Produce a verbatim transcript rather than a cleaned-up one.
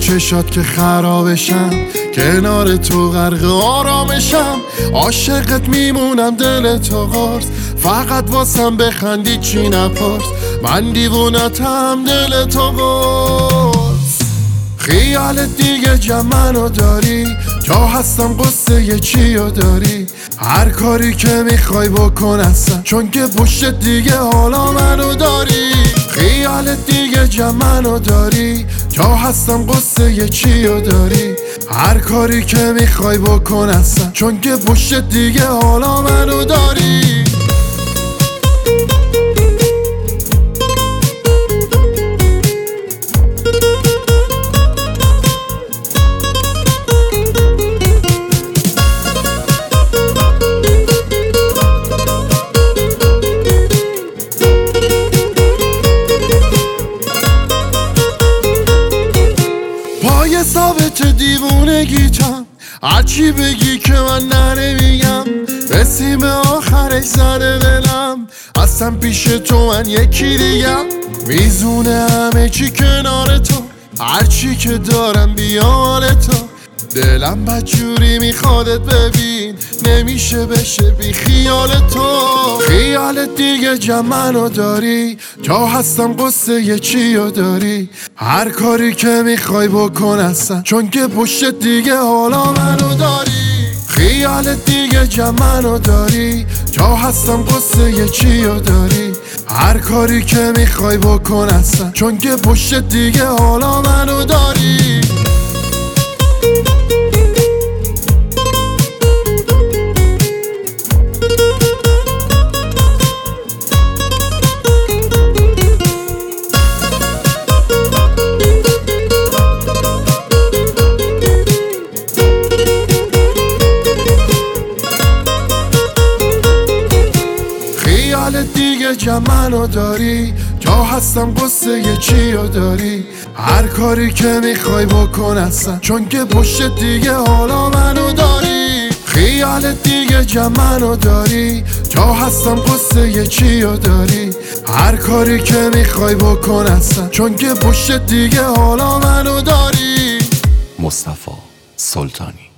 چشات که خرابشم، کنار تو غرق آرامشم، عاشقت میمونم دل تو قرص، فقط واسم بخندی چی نپرس، من دیوونتم دل تو قرص. خیالت دیگه جا منو داری، تا هستم قصه یه چیو داری، هر کاری که میخوای بکن هستم، چون که پشت دیگه حالا منو داری. خیالت دیگه جا منو داری، تا هستم قصه یه چیو داری، هر کاری که میخوای بکن هستم، چون که پشت دیگه حالا منو داری. پای ثابت دیوونگیتم، هرچی بگی که من ننمیگم، رسیم به آخرش زده دلم، اصلا پیش تو من یکی دیگم، میزونه همه چی کنار تو، هرچی که دارم بیان تو، دلم بدجوری میخوادت ببین، نمیشه بشه بی خیال تو. خیالت دیگه جا منو داری، تا هستم قصه یه چیو داری، هر کاری که میخوای بکن هستم، چون که پشت دیگه حالا منو داری. خیالت دیگه جا منو داری، تا هستم قصه یه چیو داری، هر کاری که میخوای بکن هستم، چون که پشت دیگه حالا منو داری. خیالت دیگه جا منو داری، تا هستم قصه یه چیو داری، هر کاری که میخوای بکن هستم، چون که پشت دیگه حالا منو داری. خیالت دیگه جا منو داری، تا هستم قصه یه چیو داری، هر کاری که میخوای بکن هستم، چون که پشت دیگه حالا منو داری. مصطفی سلطانی.